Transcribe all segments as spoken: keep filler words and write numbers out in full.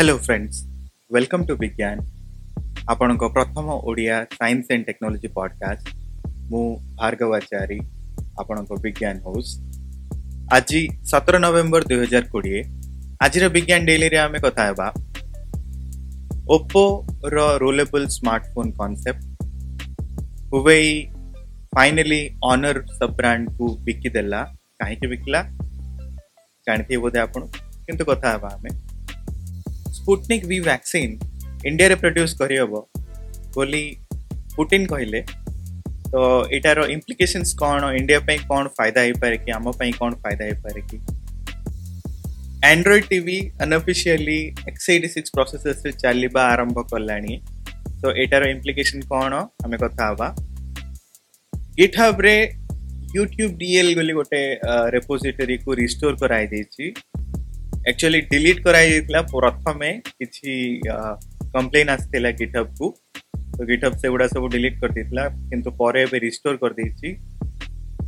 Hello friends, welcome to विज्ञान आपण प्रथम Odia science and technology podcast. मु भार्गव आचार्य आपण विज्ञान होस्ट। आज सतर नवेम्बर दुई हजार कोड़े आज विज्ञान डेली रे आमे कथा हेबा ओप्पो रो रोलेबल स्मार्टफोन कॉन्सेप्ट। हुवे फाइनली ऑनर सब ब्रांड को बिकिदेला, काहे बिकला जानते बोधे आपण, किंतु कथा हेबा आमे स्पुटनिक वी वैक्सीन इंडिया रे प्रोड्यूस करहब बोली पुटिन कहले। तो यार इम्प्लिकेशंस कौन, इंडिया पे कौन फायदा हो पाए कि आम पे कौन फायदा हो पाए कि Android TV unofficially X eighty six processors रे चलबा आरंभ करलानी। तो यार इम्प्लिकेशन कौन आम कथा हवा। गिटहब रे YouTube-D L बोली गोटे रेपोजिटरी को रिस्टोर कराई देछि। एक्चुअली डिलीट कराइला प्रथमे किसी कंप्लेन आसला गिटहब को, तो गिटहब से गुड़ा सब डिलीट कर देता, किंतु परे भी रिस्टोर कर देछि।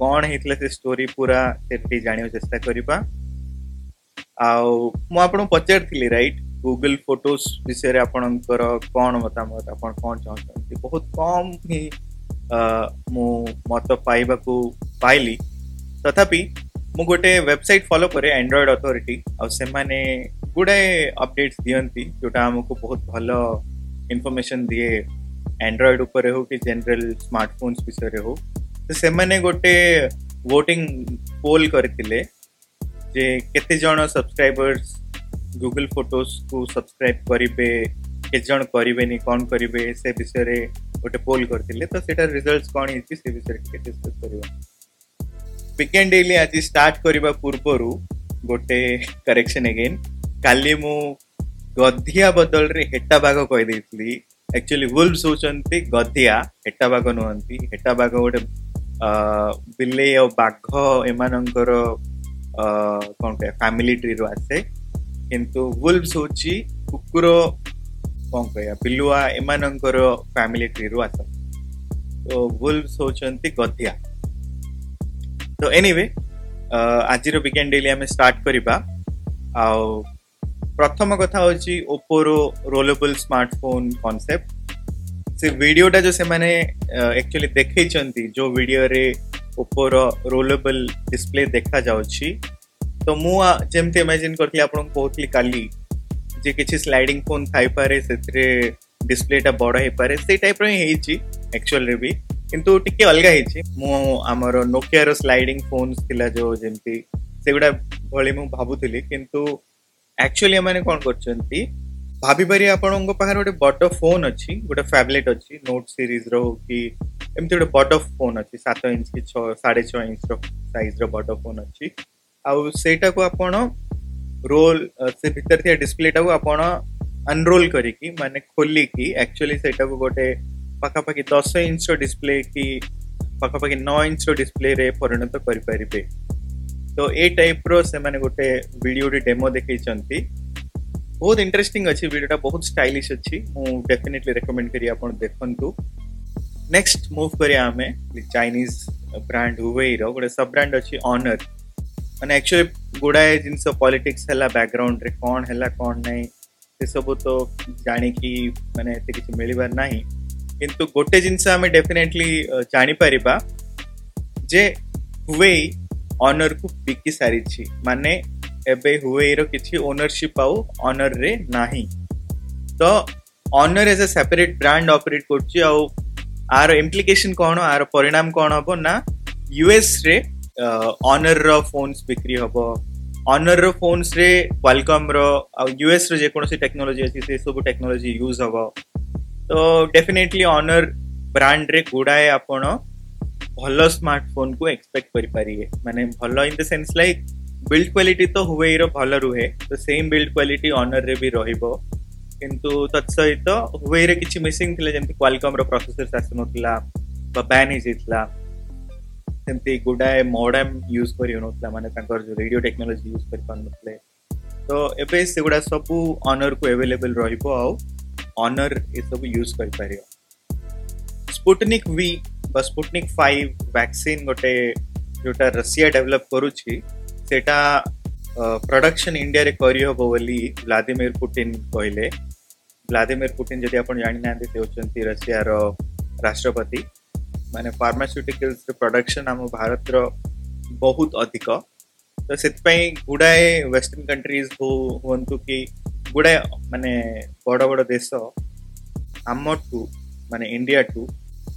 कौन होता से स्टोरी पूरा से जाना चेस्टा करवा। आपन पचारि रईट गूगल फोटोज विषय आपणकर कौन मतामत, आपड़ कौन चाहते। बहुत कम ही मु मत पाइबा को पाइली। तथापि मु गोटे वेबसाइट फॉलो करे एंड्रॉइड अथॉरिटी, और से माने गुड़े अपडेट्स दियंती जोटा हमको बहुत भल इनफॉरमेशन दिए एंड्रॉइड उपर हो कि जनरल स्मार्टफोन्स विषय हो। तो से माने गोटे वोटिंग पोल करथिले जे केते जण सब्सक्राइबर्स गूगल फोटोज को सब्सक्राइब करिवे, के जण करिवेनी, कोन करिवे से विषय रे गोटे पोल करथिले। तो सेटा रिजल्ट्स कोन हिछि से विषय के डिस्कस करबा। विज्ञान डेली आज स्टार्ट करने पूर्वर गोटे करेक्शन एगेन। काली मु गधिया बदल रे हेटा बाघ कहीदी। एक्चुअली वुल्व्स होचंती गधिया, हेटा बाघ नुहंती। हेटा बाघ गोटे बिले और बाघ एमानंकर कौन कहे फैमिली ट्री रो आसे, किंतु वुल्व्स होची कुकुर कौन कह बिलुआ एमानंकर फैमिली ट्री रो आसे। तो वुल्व्स होचंती गधिया। तो एनीवे आज विज्ञान डेली आम स्टार्ट करवा। प्रथम कथा होची ओप्पोरो रोलेबल स्मार्टफोन कॉन्सेप्ट। से वीडियोटा जो से माने एक्चुअली देखे चंती, जो वीडियो रे ओप्पोरो रोलेबल डिस्प्ले देखा जाउची। तो मु जेमते इमेजिन करथि आपन कहथि काली जे किछि स्लाइडिंग फोन थाई पारे, सेतरे डिस्प्लेटा बड़ हे पारे, से टाइप रो हेची। एक्चुअल रे भी किंतु टिके अलग है। मुमर नोकिया रो स्लाइडिंग फोन थिला जो जेमती से गुड़ा भली मु भाबुतिली, किंतु एक्चुअली माने कोन करचंती भाबी बारी आपन को पाखर गोटे बड फोन अछि, गोटे फैबलेट अछि, नोट सीरीज रो कि एमती गोटे बड फोन अछि, सात इंच कि साढ़े छः इंच रो साइज रो बड फोन अछि। आउ सेटा को आपन रोल से भीतर थिया डिस्प्लेटा को आपन अनरोल करिकि माने खोली कि एक्चुअली सेटा को गोटे पखापाखि दस इंच डिस्प्ले की पखापाखि नौ इंच डिस्प्ले रे परिणत करें। तो ये टाइप रो से माने गोटे वीडियो डेमो देखी। बहुत इंटरेस्टिंग अच्छी वीडियोटा, बहुत स्टाइलिश अच्छी। मु डेफिनेटली रेकमेंड करी आपन देखंतु। नेक्स्ट मूव करिया आमे चाइनीज ब्रांड हुवे रो गोटे सब ब्रांड अच्छी ऑनर। माने एक्चुअली गुड़ाए जिनस पॉलिटिक्स हैला बैकग्राउंड रे, कौन हैला कौन नहीं से सब तो जानिकी माने एते किछ मिलबार नाही, किंतु गोटे जिनस आम डेफिनेटली जापर जे हुवे ऑनर को बिकी सारी। माने एबे हुवे रो किसी ओनरशिप आउ ऑनर रे नाही। तो Honor as a separate brand operate करछि। आउ आर इम्प्लिकेशन कौन, आर परिणाम कौन हम ना यूएस रे ऑनर रो फोन्स बिक्री हम। ऑनर रो फोन्स रे क्वालकॉम रो यूएस रो जे कोनोसी टेक्नोलोजी अछि से सब टेक्नोलोजी यूज हम। तो डेफिनेटली ऑनर ब्रांड रे गुड़ाए आपण भल स्मार्टफोन को एक्सपेक्ट करें। माने भल in the sense like build quality तो हुवे रो भल रुहे, तो सेम बिल्ड क्वालिटी ऑनर रे भी रहिबो, किंतु तत्सहित हुवे रे किछि मिसिंग थिले जेमति क्वालकॉम रो प्रोसेसर आसनोतला बा बैन हे जइतला, तेमति गुड़ाए मॉडेम यूज करियो नतला, माने तांकर जो रेडियो टेक्नोलॉजी यूज करि पानतले। तो एबे सेगुड़ा सब ऑनर को अवेलेबल रहिबो आ ऑनर ये सब यूज कर। स्पुटनिक वी बा स्पुटनिक फाइव वैक्सीन गोटे जोटा रशिया डेवलप करुछी, सेटा प्रोडक्शन इंडिया रे करी व्लादिमीर पुटिन कहले व्लादिमीर पुटिन जदि आप जानी ना होती रशियार राष्ट्रपति माने फार्मास्यूटिकल्स प्रोडक्शन आम भारत रो बहुत अधिक तो से गुड़ाए वेस्टर्न कंट्रीज हूँ कि गुड़ाए माने बड़ बड़ देश आम टू माने इंडिया टू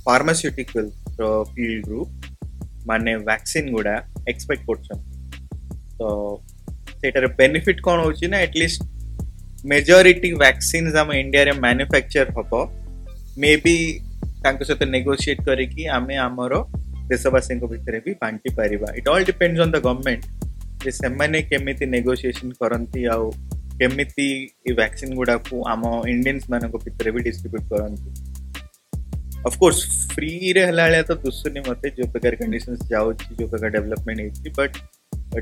फार्मास्यूटिकल फील्ड रु माने वैक्सीन गुड़ा एक्सपेक्ट कर तो सेटार बेनिफिट कौन होची ना एटलिस्ट मेजोरिटी वैक्सीन आम इंडिया रे मैन्युफैक्चर होबो मे बी तांको सते नेगोशिएट करिकी आमे आमर देशवासी भितर भी बांटी पारिबा। It all depends on the government से माने केमिति नेगोशिएशन करती आउ केमिति वैक्सीन गुड़ा को आम इंडियंस मान भितर भी डिस्ट्रीब्यूट करती। ऑफ कोर्स फ्री रे हलाले तो दुसुनी मते जो प्रकार कंडीशंस जाउची जो प्रकार डेवलपमेंट होती बट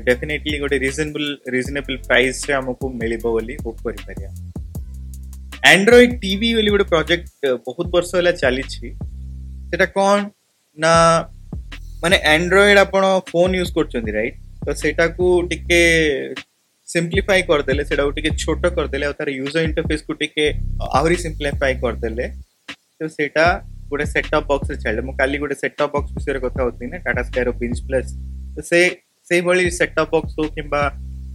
डेफिनेटली गोटे रिजनेबल रिजनेबल प्राइस रे हमको मिलिबो बोली होप करि परिया। एंड्रॉइड टीवी वाली गोटे प्रोजेक्ट बहुत वर्ष है चली कौन ना माने एंड्रॉइड आप फोन यूज कर राइट तो सेटा को टिके सिंप्लीफाई करदे से छोट करदे तार यूजर इंटरफेस को टिके आहरी सिंप्लीफाई करदे तो सेटा गोटे सेटअप बॉक्स रे चले। मु काली गोटे सेटअप बॉक्स विषय कथा होती ना टाटा स्काई रो बिंज प्लस तो से से भली सेटअप बॉक्स हो किंबा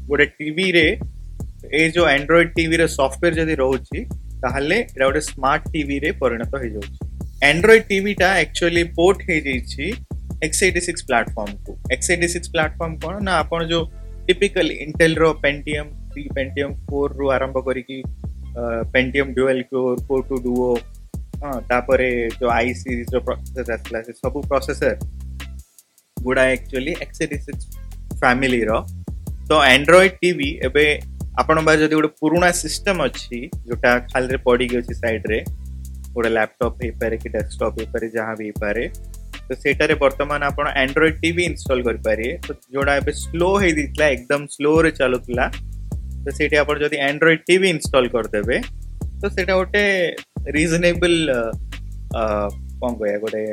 गोटे टीवी रे ये जो एंड्रॉइड टीवी रे सॉफ्टवेयर जदि रोची ताहले एटा गोटे स्मार्ट टीवी रे परिणत हो जाउची। एंड्रॉइड टीवी टा एक्चुअली पोर्ट हो जाइची एक्स एटी सिक्स प्लेटफॉर्म को। एक्स एटी सिक्स प्लेटफॉर्म कोन ना आपण जो टिपिकल इंटेल रो पेंटियम थ्री पेंटियम फोर रो आरंभ करिकी Pentium dual core core two duo हां तापरे जो आई सीरीज रो प्रोसेसर आसला से सब प्रोसेसर गुडा actually X eighty six family रो। तो एंड्रॉइड टीवी एबे आपण बार जदि गोटे पुराणा सिस्टम अच्छी जोटा खाली पड़क अच्छी सैड्रे गोटे लैपटॉप हो पारे कि डेस्कटॉप हो पारे जहाँ भी हो पारे तो सेटारे बर्तमान आप एंड्रॉइड टीवी इंस्टॉल कर पारे तो जोड़ा एबे स्लो हो एकदम स्लो रे चलुला तो सेठी आप जदि एंड्रॉइड टीवी इंस्टॉल करदे तो सेटा गोटे रिजनेबल कौन कह गोटे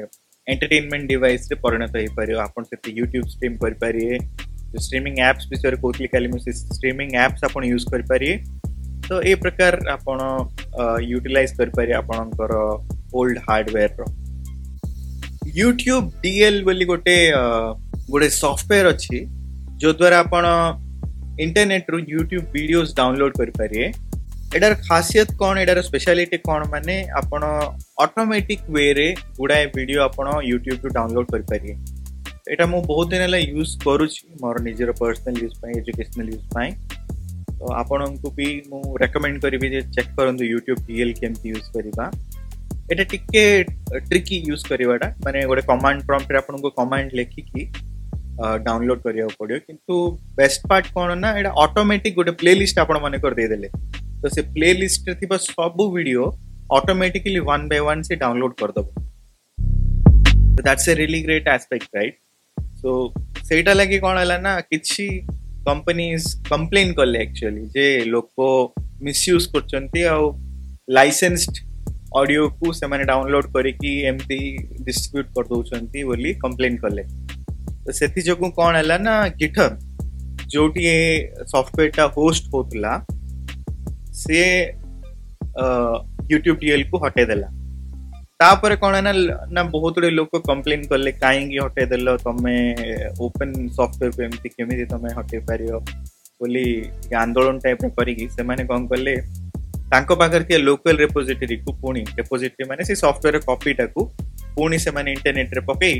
एंटरटेनमेंट डिवाइस रे परिणत हो पारे। आपण से यूट्यूब स्ट्रीम कर पारे जो स्ट्रीमिंग एप्स विषय कहती कल मुझे स्ट्रीमिंग एप्स आप यूज करें तो ये प्रकार आप यूटिलाइज करें आपणकर ओल्ड हार्डवेयर यूट्यूब डीएल बोली गोटे गोटे सॉफ्टवेयर अच्छी जो द्वारा आप इंटरनेट रु यूट्यूब वीडियोस डाउनलोड करें। यार खासियत कौन यार स्पेशलिटी कौन माने आपण ऑटोमेटिक वे रे गुड़ाए वीडियो आप यूट्यूब रु डाउनलोड करें। एटा मु बहुत दिन है यूज करुँची मोर निजर पर्सनल यूज पाई एजुकेशनल यूज पाई तो आपनकू भी मु रेकमेंड करी जे चेक करूँ यूट्यूब डीएल केमती यूज करवा। एटा टिके ट्रिकी यूज करवाटा माने गोटे कमांड प्रॉम्प्ट रे आपनको कमांड लेखिकी डाउनलोड करिया पड़ियो किंतु बेस्ट पार्ट कौन ना एटा ऑटोमेटिक गोटे प्ले लिस्ट आपण माने कर दे देले तो से प्ले लिस्ट रे थिबा सबु video automatically one by one से डाउनलोड कर दबो। तो that's a really great aspect right. तो सेटा लगे कौन है ना किसी कंपनीज कंप्लेन कले एक्चुअली जे लोक मिसयूज कर लाइसेंस्ड ऑडियो को से माने डाउनलोड करिकी एमती डिस्ट्रीब्यूट कर दउछंती बोली कंप्लेन कले तो सेथि जको कौन है ना गिटहब जोटी ये सॉफ्टवेयर टा होस्ट होतला से यूट्यूब डीएल को हटे देला तापर कौन है ना ना बहुत गुड़े लोग कंप्लेन कले कहीं हटेदेल तुमे ओपन सॉफ्टवेयर को एमती केमी तुम हटे पार बोली आंदोलन टाइप करी कौन कले पाखे लोकल रेपोजिटरी को पुणी रेपोजिटरी माने से सॉफ्टवेयर कॉपीटा को पुणी से इंटरनेट रे पकई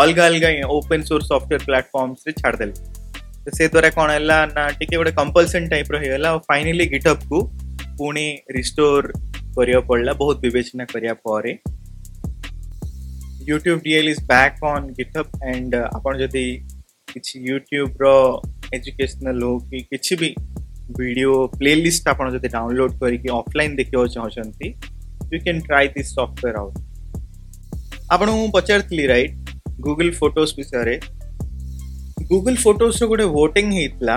अलग अलग ओपन सोर्स सॉफ्टवेयर प्लेटफॉर्म्स रे छाड़ देले तो से द्वारा कौन है ना टिके गोटे कंपलसन टाइप रहीगला और फाइनली गिटहब को पुणी रिस्टोर करिया पड़ला बहुत विवेचना करिया परे। YouTube D L is back on GitHub and आपण जदी किछि YouTube रो एजुकेशनल हो कि किछि भी वीडियो प्लेलिस्ट आपण जदी डाउनलोड करिकि ऑफलाइन देखियो चाहछंती you can try this software out. आपण पचारथली राइट Google Photos विषय रे Google Photos रो गोटे वोटिंग हेतला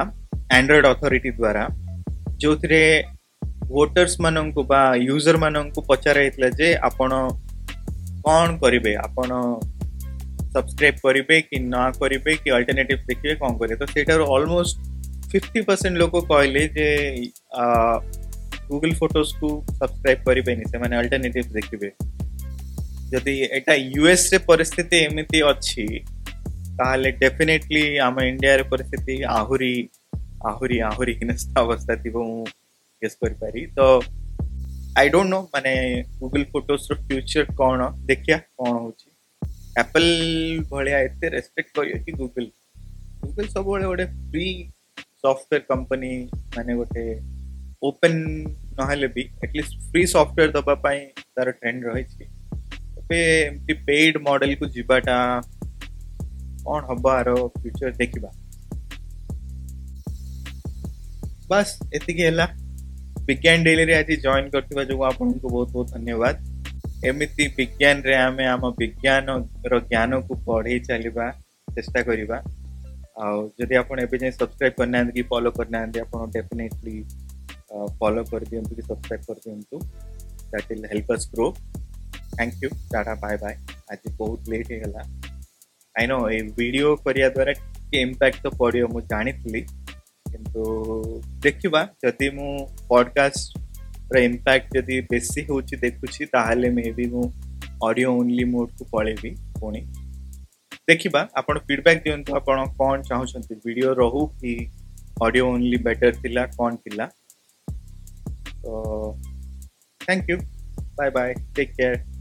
Android Authority द्वारा जोथिरे वोटर्स मानंकु बा यूजर मानंकु पचारे हेतला जे आपण कौन करिवे आपण सब्सक्राइब करिवे कि ना करिवे कि अल्टरनेटिव देखिवे कौन करिवे तो सेटार ऑलमोस्ट फिफ्टी परसेंट लोक कहले गूगल फोटोज को सब्सक्राइब करें मैंने अल्टरनेटिव देखिए जदि एटा यूएस रे परिस्थिति एमती अच्छी ताहले डेफिनेटली आम इंडिया रे परिस्थिति आहुरी आहुरी आहुरी हिनस्ता अवस्था थी मुझे गेस कर तो आई डोंट नो माने गूगल फोटोज रो फ्यूचर कौन देखिया कौन हो एप्पल भाया एत रेस्पेक्ट कर गूगल गूगल सब गोटे फ्री सॉफ्टवेयर कंपनी माने गोटे ओपन नहले भी एटलिस्ट फ्री सॉफ्टवेयर दबापाई तार ट्रेंड रही एमती पेड मॉडल को जीवाटा कौन हबार फ्यूचर देखा बस एति विज्ञान डेली रे आज जॉइन करथिबा जो आपन को बहुत बहुत धन्यवाद। एमती विज्ञान रे आमे आम विज्ञान रो ज्ञान को पढ़े चलबा चेष्टा करबा और जदि आपन एबे जे सब्सक्राइब करना कि फॉलो करना आपन डेफिनेटली फॉलो कर दियंतु कि सब्सक्राइब कर दियंतु that will help us grow. Thank you Tata bye bye. आज बहुत लेट हो गला आई नो ए वीडियो करिया द्वारा के इंपैक्ट तो पड़ियो मु जानितली किंतु देखिबा जदि मु पॉडकास्ट रे इंपैक्ट जदि बेसी होची देखुची ताहाले मे भी मु ऑडियो ओनली मोड को पळेबी कोणी देखिबा आपण फीडबैक दियंतु आपण कोन चाहउछंती वीडियो रहू कि ऑडियो ओनली बेटर थिला कोन थिला। तो thank you bye bye take care.